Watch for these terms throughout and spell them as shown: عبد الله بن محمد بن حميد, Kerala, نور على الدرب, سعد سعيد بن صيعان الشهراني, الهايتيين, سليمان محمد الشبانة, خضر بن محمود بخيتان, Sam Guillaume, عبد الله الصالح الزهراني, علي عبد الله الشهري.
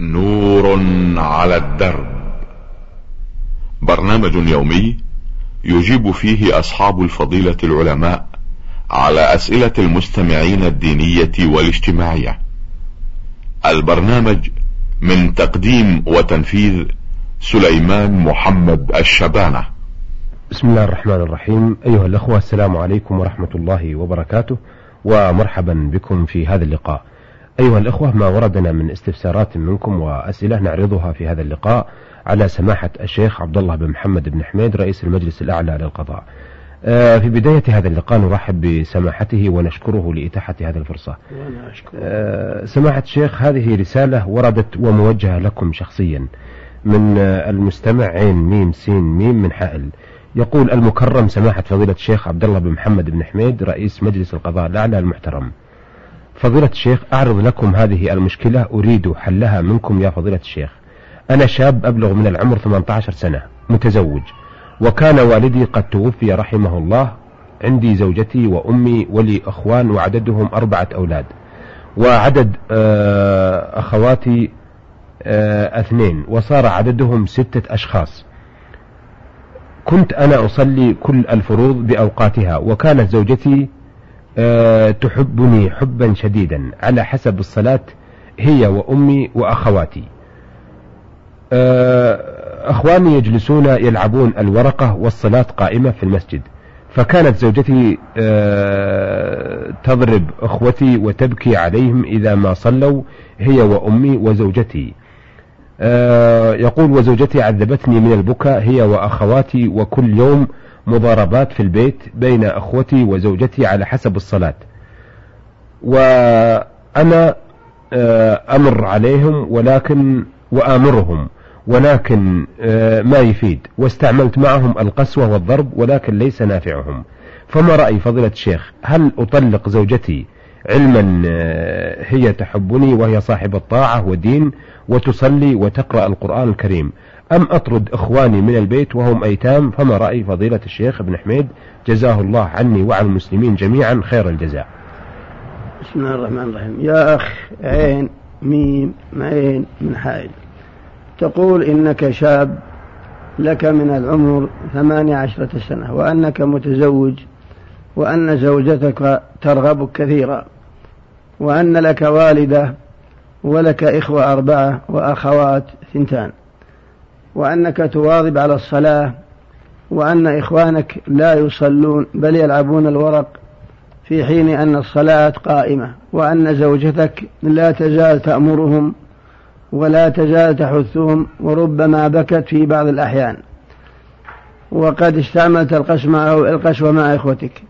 نور على الدرب، برنامج يومي يجيب فيه أصحاب الفضيلة العلماء على أسئلة المستمعين الدينية والاجتماعية. البرنامج من تقديم وتنفيذ سليمان محمد الشبانة. بسم الله الرحمن الرحيم. أيها الأخوة، السلام عليكم ورحمة الله وبركاته، ومرحبا بكم في هذا اللقاء. أيها الأخوة، ما وردنا من استفسارات منكم وأسئلة نعرضها في هذا اللقاء على سماحة الشيخ عبد الله بن محمد بن حميد رئيس المجلس الأعلى للقضاء. في بداية هذا اللقاء نرحب بسماحته ونشكره لإتاحة هذه الفرصة. سماحة الشيخ، هذه رسالة وردت وموجهة لكم شخصيا من المستمع عين ميم سين ميم من حائل، يقول: المكرم سماحة فضيلة الشيخ عبد الله بن محمد بن حميد رئيس مجلس القضاء الأعلى المحترم، فضيلة الشيخ أعرض لكم هذه المشكلة أريد حلها منكم يا فضيلة الشيخ. أنا شاب أبلغ من العمر 18 سنة متزوج، وكان والدي قد توفي رحمه الله. عندي زوجتي وأمي ولي أخوان وعددهم 4 أولاد، وعدد أخواتي 2، وصار عددهم 6 أشخاص. كنت أنا أصلي كل الفروض بأوقاتها، وكانت زوجتي تحبني حبا شديدا على حسب الصلاة، هي وأمي وأخواتي. أخواني يجلسون يلعبون الورقة والصلاة قائمة في المسجد، فكانت زوجتي تضرب أخوتي وتبكي عليهم إذا ما صلوا، هي وأمي وزوجتي. يقول: وزوجتي عذبتني من البكاء هي وأخواتي، وكل يوم مضاربات في البيت بين أخوتي وزوجتي على حسب الصلاة، وأنا أمر عليهم ولكن وآمرهم ولكن ما يفيد، واستعملت معهم القسوة والضرب ولكن ليس نافعهم. فما رأي فضيلة الشيخ؟ هل أطلق زوجتي علما هي تحبني وهي صاحب الطاعة والدين وتصلي وتقرأ القرآن الكريم، أم أطرد إخواني من البيت وهم أيتام؟ فما رأي فضيلة الشيخ ابن حميد جزاه الله عني وعن المسلمين جميعا خير الجزاء؟ بسم الله الرحمن الرحيم. يا أخ عين ميم معين من حائل، تقول إنك شاب لك من العمر 18 سنة، وأنك متزوج، وأن زوجتك ترغبك كثيرا، وأن لك والدة، ولك إخوة 4 وأخوات 2، وأنك تواظب على الصلاة، وأن إخوانك لا يصلون بل يلعبون الورق في حين أن الصلاة قائمة، وأن زوجتك لا تزال تأمرهم ولا تزال تحثهم، وربما بكت في بعض الأحيان، وقد استعملت القسوة مع إخوتك.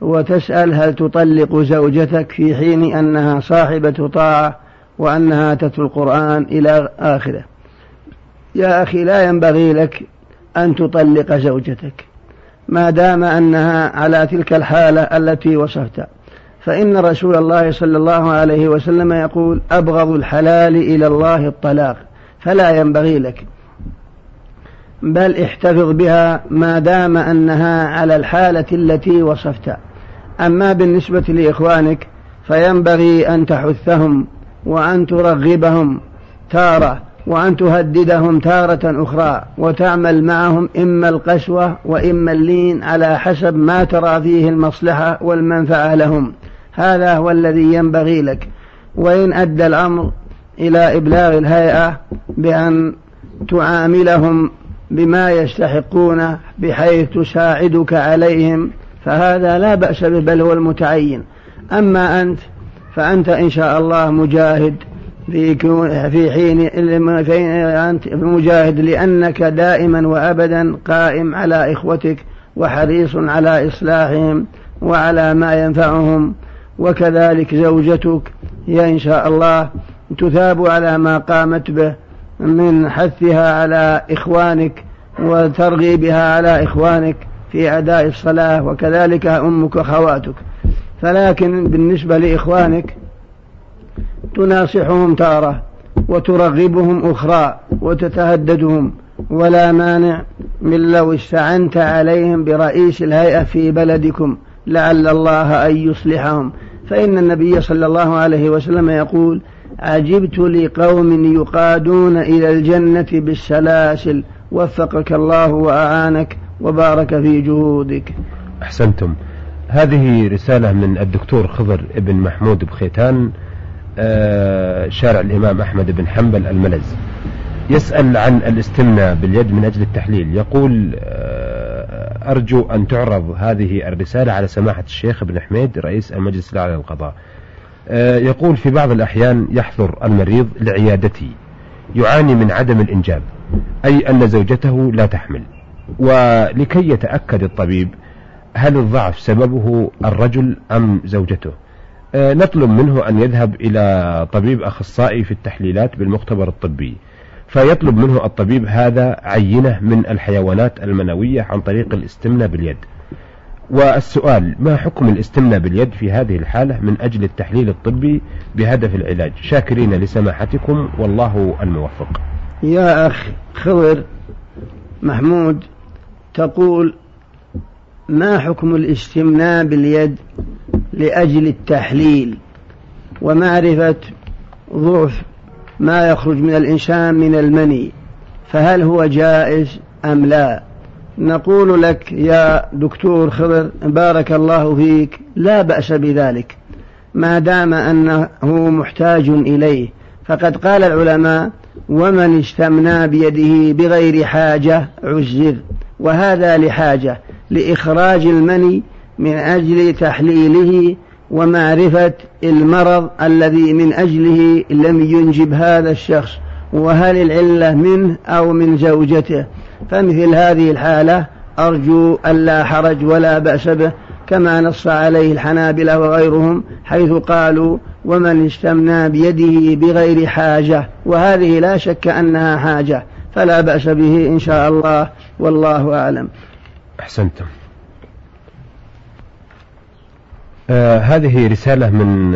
وتسأل: هل تطلق زوجتك في حين أنها صاحبة طاعة وأنها تتلو القرآن إلى آخره؟ يا أخي، لا ينبغي لك أن تطلق زوجتك ما دام أنها على تلك الحالة التي وصفتها، فإن رسول الله صلى الله عليه وسلم يقول: أبغض الحلال إلى الله الطلاق، فلا ينبغي لك، بل احتفظ بها ما دام أنها على الحالة التي وصفتها. أما بالنسبة لإخوانك فينبغي أن تحثهم وأن ترغبهم تارة، وأن تهددهم تارة أخرى، وتعمل معهم إما القسوة وإما اللين على حسب ما ترى فيه المصلحة والمنفعة لهم. هذا هو الذي ينبغي لك. وإن أدى الأمر إلى إبلاغ الهيئة بأن تعاملهم بما يستحقونه بحيث تساعدك عليهم، فهذا لا بأس به، بل هو المتعين. أما أنت فأنت إن شاء الله مجاهد في حين أنت مجاهد، لأنك دائما وأبدا قائم على إخوتك، وحريص على إصلاحهم وعلى ما ينفعهم، وكذلك زوجتك يا إن شاء الله تثاب على ما قامت به من حثها على إخوانك وترغيبها على إخوانك في أداء الصلاة، وكذلك أمك وخواتك. فلكن بالنسبة لإخوانك تناصحهم تارة وترغبهم أخرى وتتهددهم، ولا مانع من لو استعنت عليهم برئيس الهيئة في بلدكم لعل الله أن يصلحهم، فإن النبي صلى الله عليه وسلم يقول: عجبت لقوم يقادون إلى الجنة بالسلاسل. وفقك الله وأعانك وبارك في جهودك. أحسنتم. هذه رسالة من الدكتور خضر بن محمود بخيتان، شارع الإمام أحمد بن حنبل، الملز. يسأل عن الاستمناء باليد من أجل التحليل. يقول أرجو أن تعرض هذه الرسالة على سماحة الشيخ ابن حميد رئيس المجلس الأعلى للقضاء. يقول في بعض الأحيان يحضر المريض لعيادتي يعاني من عدم الإنجاب، أي أن زوجته لا تحمل، ولكي يتأكد الطبيب هل الضعف سببه الرجل أم زوجته نطلب منه أن يذهب إلى طبيب أخصائي في التحليلات بالمختبر الطبي، فيطلب منه الطبيب هذا عينة من الحيوانات المنوية عن طريق الاستمناء باليد. والسؤال: ما حكم الاستمناء باليد في هذه الحالة من أجل التحليل الطبي بهدف العلاج؟ شاكرين لسماحتكم والله الموفق. يا أخ خضر محمود، تقول: ما حكم الاستمناء باليد لأجل التحليل ومعرفة ضعف ما يخرج من الإنسان من المني، فهل هو جائز أم لا؟ نقول لك يا دكتور خضر: بارك الله فيك، لا بأس بذلك ما دام أنه محتاج إليه، فقد قال العلماء: ومن استمنى بيده بغير حاجة عزر. وهذا لحاجة، لإخراج المني من أجل تحليله ومعرفة المرض الذي من أجله لم ينجب هذا الشخص، وهل العلة منه أو من زوجته. فمثل هذه الحالة أرجو ألا حرج ولا بأس به، كما نص عليه الحنابلة وغيرهم حيث قالوا: ومن استمنى بيده بغير حاجة، وهذه لا شك أنها حاجة، فلا بأس به إن شاء الله، والله أعلم. أحسنتم. هذه رسالة من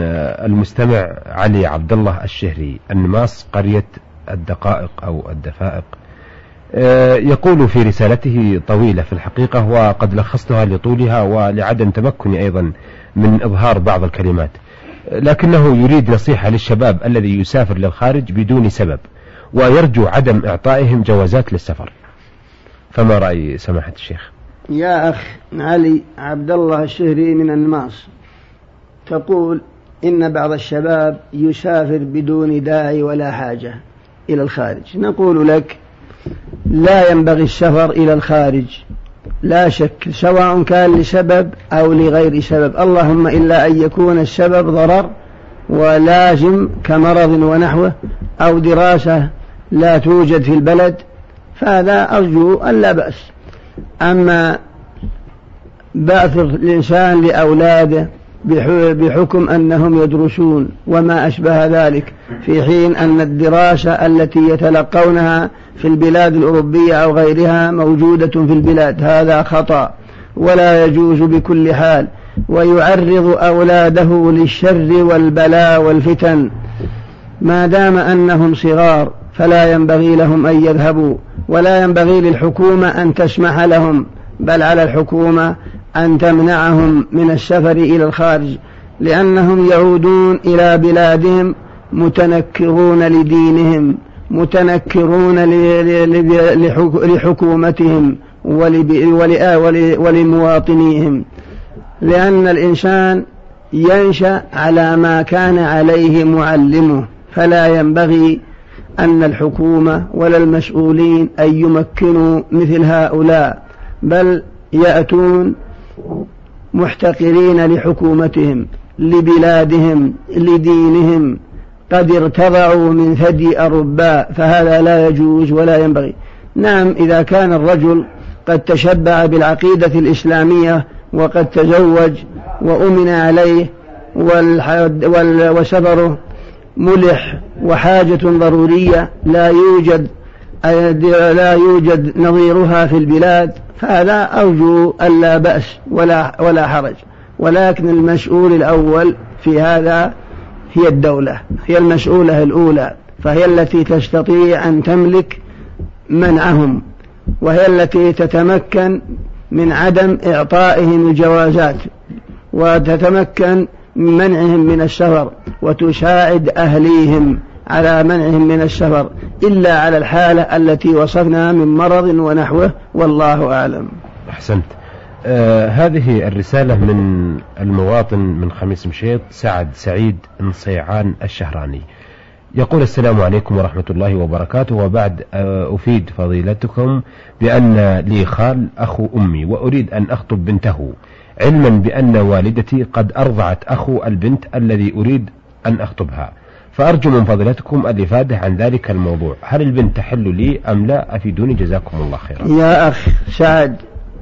المستمع علي عبد الله الشهري، النماص، قرية الدقائق أو الدفائق. يقول في رسالته طويلة في الحقيقة، وقد لخصتها لطولها ولعدم تمكني أيضا من إظهار بعض الكلمات، لكنه يريد نصيحة للشباب الذي يسافر للخارج بدون سبب، ويرجو عدم إعطائهم جوازات للسفر، فما رأي سماحة الشيخ؟ يا أخ علي عبد الله الشهري من النماص، تقول: إن بعض الشباب يسافر بدون داعي ولا حاجة إلى الخارج. نقول لك: لا ينبغي السفر إلى الخارج لا شك، سواء كان لسبب أو لغير سبب، اللهم إلا أن يكون السبب ضرر ولازم كمرض ونحوه، أو دراسة لا توجد في البلد، فهذا أرجو أن لا بأس. أما بعث الإنسان لأولاده بحكم أنهم يدرسون وما أشبه ذلك، في حين أن الدراسة التي يتلقونها في البلاد الأوروبية أو غيرها موجودة في البلاد، هذا خطأ ولا يجوز بكل حال، ويعرض أولاده للشر والبلاء والفتن ما دام أنهم صغار، فلا ينبغي لهم أن يذهبوا، ولا ينبغي للحكومة أن تسمح لهم، بل على الحكومة أن تمنعهم من السفر إلى الخارج، لأنهم يعودون إلى بلادهم متنكرون لدينهم، متنكرون لحكومتهم ولمواطنيهم، لأن الإنسان ينشأ على ما كان عليه معلمه، فلا ينبغي أن الحكومة ولا المسؤولين أن يمكنوا مثل هؤلاء، بل يأتون محتقرين لحكومتهم، لبلادهم، لدينهم، قد ارتضعوا من ثدي أرباء، فهذا لا يجوز ولا ينبغي. نعم، إذا كان الرجل قد تشبع بالعقيدة الإسلامية وقد تزوج وأمن عليه وسفره ملح وحاجة ضرورية لا يوجد نظيرها في البلاد، فهذا أرجو ألا بأس ولا حرج، ولكن المسؤول الأول في هذا هي الدولة، هي المسؤولة الأولى، فهي التي تستطيع أن تملك منعهم، وهي التي تتمكن من عدم إعطائهم الجوازات، وتتمكن منعهم من السفر وتساعد أهليهم على منعهم من السفر إلا على الحالة التي وصفناها من مرض ونحوه، والله أعلم. أحسنت. هذه الرسالة من المواطن من خميس مشيط سعد سعيد بن صيعان الشهراني، يقول: السلام عليكم ورحمة الله وبركاته، وبعد أفيد فضيلتكم بأن لي خال أخو أمي وأريد أن أخطب بنته، علما بأن والدتي قد أرضعت أخو البنت الذي أريد أن أخطبها، فأرجو من فضلتكم الإفادة عن ذلك الموضوع، هل البنت تحل لي أم لا؟ أفيدوني جزاكم الله خيرا. يا أخ سعد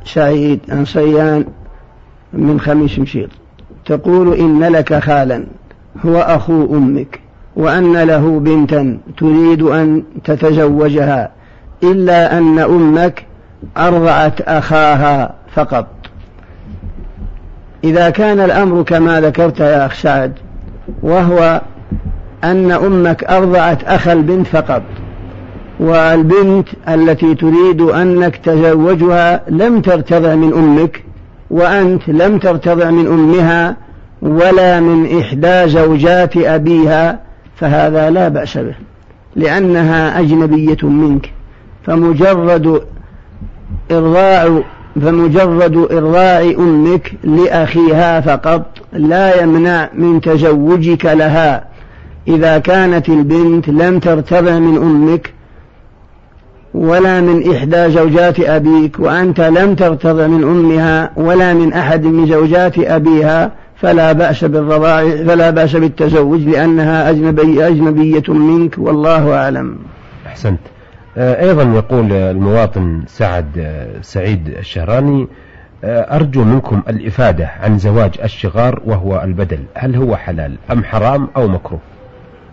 سعيد بن صيعان من خميس مشيط، تقول إن لك خالا هو أخو أمك وأن له بنتا تريد أن تتزوجها، إلا أن أمك أرضعت أخاها فقط. إذا كان الأمر كما ذكرت يا أخ سعد، وهو أن أمك أرضعت أخ البنت فقط، والبنت التي تريد أنك تزوجها لم ترتضع من أمك، وأنت لم ترتضع من أمها ولا من إحدى زوجات أبيها، فهذا لا بأس به، لأنها أجنبية منك، فمجرد إرضاع أمك لأخيها فقط لا يمنع من تزوجك لها، إذا كانت البنت لم ترتضع من أمك ولا من إحدى زوجات أبيك، وأنت لم ترتضع من أمها ولا من أحد من زوجات أبيها، فلا بأس بالرضاع، فلا بأس بالتزوج، لأنها أجنبية منك، والله أعلم. أحسنت. أيضا يقول المواطن سعد سعيد الشهراني: أرجو منكم الإفادة عن زواج الشغار وهو البدل، هل هو حلال أم حرام أو مكروه؟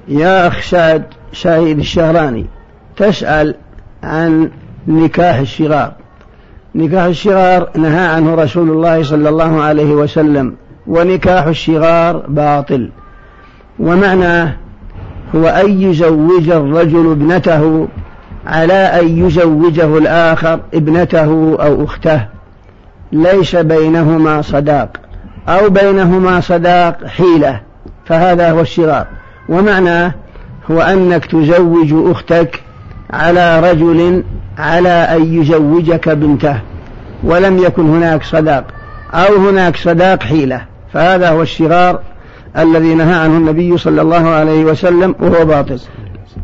يا أخ سعد سعيد الشهراني، تسأل عن نكاح الشغار. نكاح الشغار نهى عنه رسول الله صلى الله عليه وسلم، ونكاح الشغار باطل، ومعناه هو أن يزوج الرجل ابنته على أن يزوجه الآخر ابنته أو أخته، ليس بينهما صداق، أو بينهما صداق حيلة، فهذا هو الشغار. ومعناه هو أنك تزوج أختك على رجل على أن يزوجك بنته، ولم يكن هناك صداق، أو هناك صداق حيلة، فهذا هو الشغار الذي نهى عنه النبي صلى الله عليه وسلم، وهو باطل.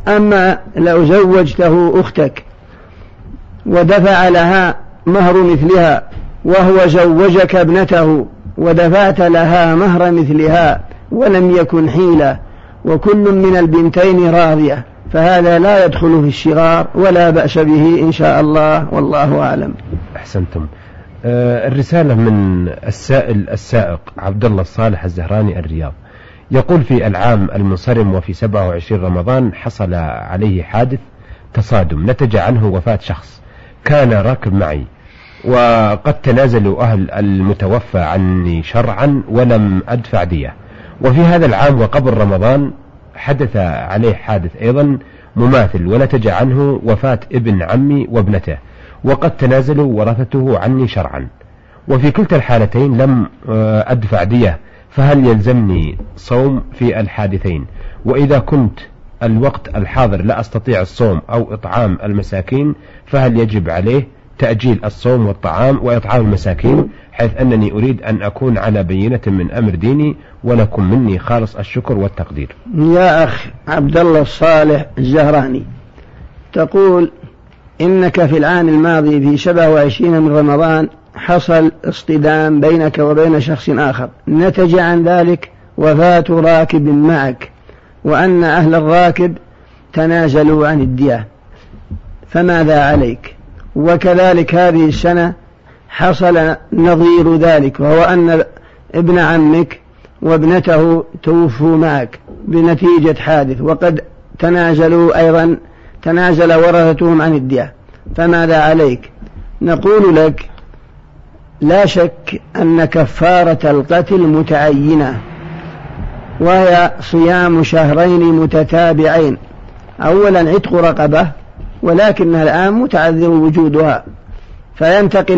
أما لو زوجته أختك ودفع لها مهر مثلها، وهو زوجك ابنته ودفعت لها مهر مثلها ولم يكن حيلة، وكل من البنتين راضية، فهذا لا يدخل في الشغار ولا بأس به إن شاء الله، والله أعلم. أحسنتم. الرسالة من السائل السائق عبد الله الصالح الزهراني الرياض، يقول: في العام المنصرم وفي 27 رمضان حصل عليه حادث تصادم نتج عنه وفاة شخص كان راكب معي، وقد تنازلوا أهل المتوفى عني شرعا ولم أدفع دية، وفي هذا العام وقبل رمضان حدث عليه حادث أيضا مماثل ونتج عنه وفاة ابن عمي وابنته، وقد تنازلوا ورثته عني شرعا، وفي كلتا الحالتين لم أدفع دية، فهل يلزمني صوم في الحادثين؟ وإذا كنت الوقت الحاضر لا أستطيع الصوم أو إطعام المساكين، فهل يجب عليه تأجيل الصوم والطعام وإطعام المساكين، حيث أنني أريد أن أكون على بينة من أمر ديني، ولكم مني خالص الشكر والتقدير. يا أخ عبد الله الصالح الزهراني، تقول إنك في العام الماضي في 27 من رمضان حصل اصطدام بينك وبين شخص آخر، نتج عن ذلك وفاة راكب معك، وأن أهل الراكب تنازلوا عن الدية، فماذا عليك؟ وكذلك هذه السنة حصل نظير ذلك، وهو أن ابن عمك وابنته توفوا معك بنتيجة حادث، وقد تنازلوا أيضا، تنازل ورثتهم عن الدية، فماذا عليك؟ نقول لك: لا شك أن كفارة القتل متعينة، وهي صيام شهرين متتابعين، أولا عتق رقبة، ولكنها الآن متعذر وجودها، فينتقل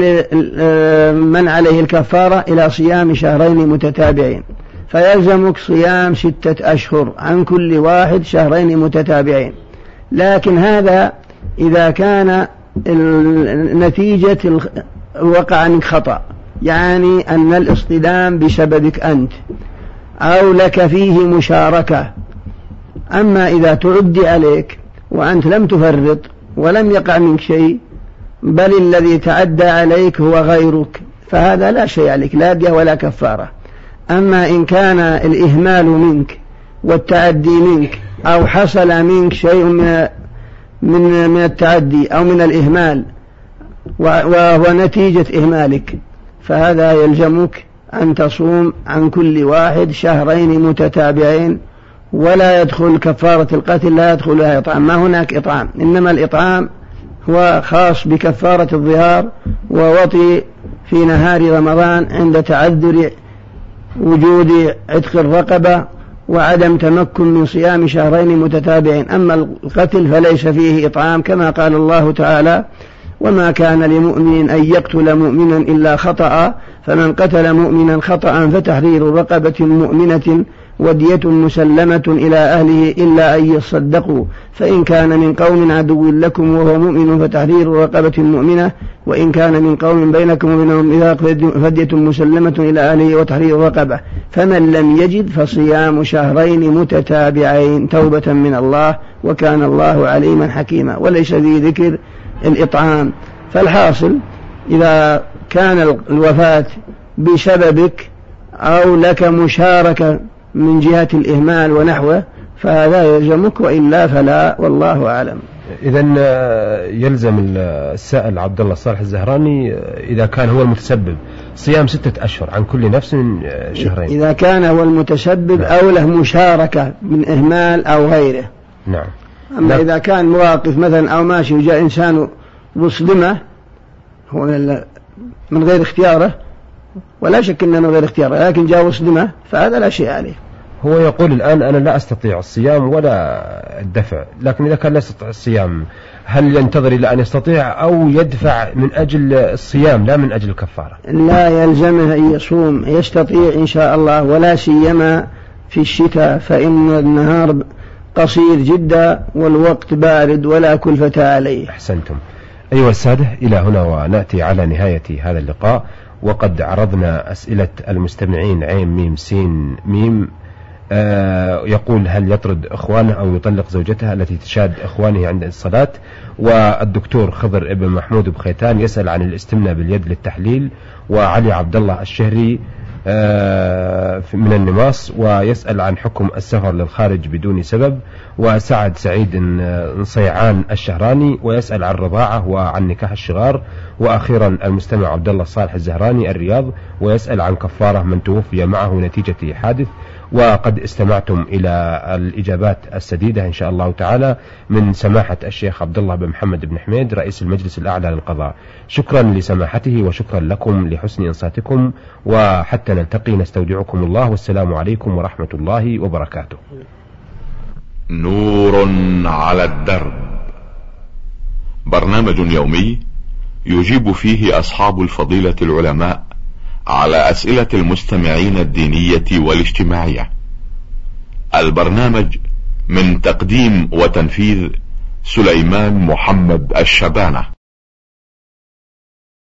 من عليه الكفارة إلى صيام شهرين متتابعين، فيلزمك صيام 6 أشهر عن كل واحد 2 شهرين متتابعين. لكن هذا إذا كان نتيجة الوقع عنك خطأ، يعني أن الاصطدام بسببك أنت أو لك فيه مشاركة. أما إذا تعدي عليك وأنت لم تفرط ولم يقع منك شيء، بل الذي تعدى عليك هو غيرك، فهذا لا شيء عليك، لا دية ولا كفارة. أما إن كان الإهمال منك والتعدي منك أو حصل منك شيء من التعدي أو من الإهمال وهو نتيجة إهمالك، فهذا يلزمك أن تصوم عن كل واحد 2 شهرين متتابعين، ولا يدخل كفارة القتل، لا يدخلها إطعام، ما هناك إطعام، إنما الإطعام هو خاص بكفارة الظهار ووطي في نهار رمضان عند تعذر وجود عتق الرقبة وعدم تمكن من صيام 2 شهرين متتابعين. أما القتل فليس فيه إطعام، كما قال الله تعالى: وما كان لمؤمن أن يقتل مؤمنا إلا خطأ، فمن قتل مؤمنا خطأ فتحرير رقبة مؤمنة ودية مسلمة إلى أهله إلا أن يصدقوا، فإن كان من قوم عدو لكم وهو مؤمن فتحرير رقبة مؤمنة، وإن كان من قوم بينكم وبينهم ميثاق فدية مسلمة إلى أهله وتحرير رقبة، فمن لم يجد فصيام 2 شهرين متتابعين توبة من الله، وكان الله عليما حكيما. وليس في ذكر الإطعام. فالحاصل إذا كان الوفاة بسببك أو لك مشاركة من جهة الإهمال ونحوه فهذا يلزمك، وإلا فلا، والله أعلم. إذن يلزم السائل عبد الله الصالح الزهراني إذا كان هو المتسبب صيام 6 أشهر عن كل نفس 2 شهرين، إذا كان هو المتسبب أو له مشاركة من إهمال أو غيره. نعم. أما إذا كان مواقف مثلا أو ماشي وجاء إنسان مصدمه من غير اختياره، ولا شك أنه من غير اختياره، لكن جاء مصدمه، فهذا لا شيء عليه. هو يقول الآن أنا لا أستطيع الصيام ولا الدفع، لكن إذا كان لا يستطيع الصيام هل ينتظر إلى أن يستطيع أو يدفع من أجل الصيام لا من أجل الكفارة؟ لا يلزمه أن يصوم، يستطيع إن شاء الله، ولا سيما في الشتاء، فإن النهار قصير جدا والوقت بارد ولا كلفة عليه. أحسنتم. أيها السادة، إلى هنا ونأتي على نهاية هذا اللقاء، وقد عرضنا أسئلة المستمعين ع.م.س.م. يقول: هل يطرد إخوانه أو يطلق زوجته التي تشاد إخوانه عند الصلاة؟ والدكتور خضر بن محمود بخيتان يسأل عن الاستمناء باليد للتحليل، وعلي عبد الله الشهري من النماص ويسأل عن حكم السفر للخارج بدون سبب، وسعد سعيد بن صيعان الشهراني ويسأل عن الرضاعة وعن نكاح الشغار، وأخيرا المستمع عبد الله الصالح الزهراني الرياض ويسأل عن كفارة من توفي معه نتيجة حادث. وقد استمعتم إلى الإجابات السديدة إن شاء الله تعالى من سماحة الشيخ عبد الله بن محمد بن حميد رئيس المجلس الأعلى للقضاء. شكرا لسماحته وشكرا لكم لحسن إنصاتكم، وحتى نلتقي نستودعكم الله، والسلام عليكم ورحمة الله وبركاته. نور على الدرب، برنامج يومي يجيب فيه أصحاب الفضيلة العلماء على أسئلة المستمعين الدينية والاجتماعية. البرنامج من تقديم وتنفيذ سليمان محمد الشبانة.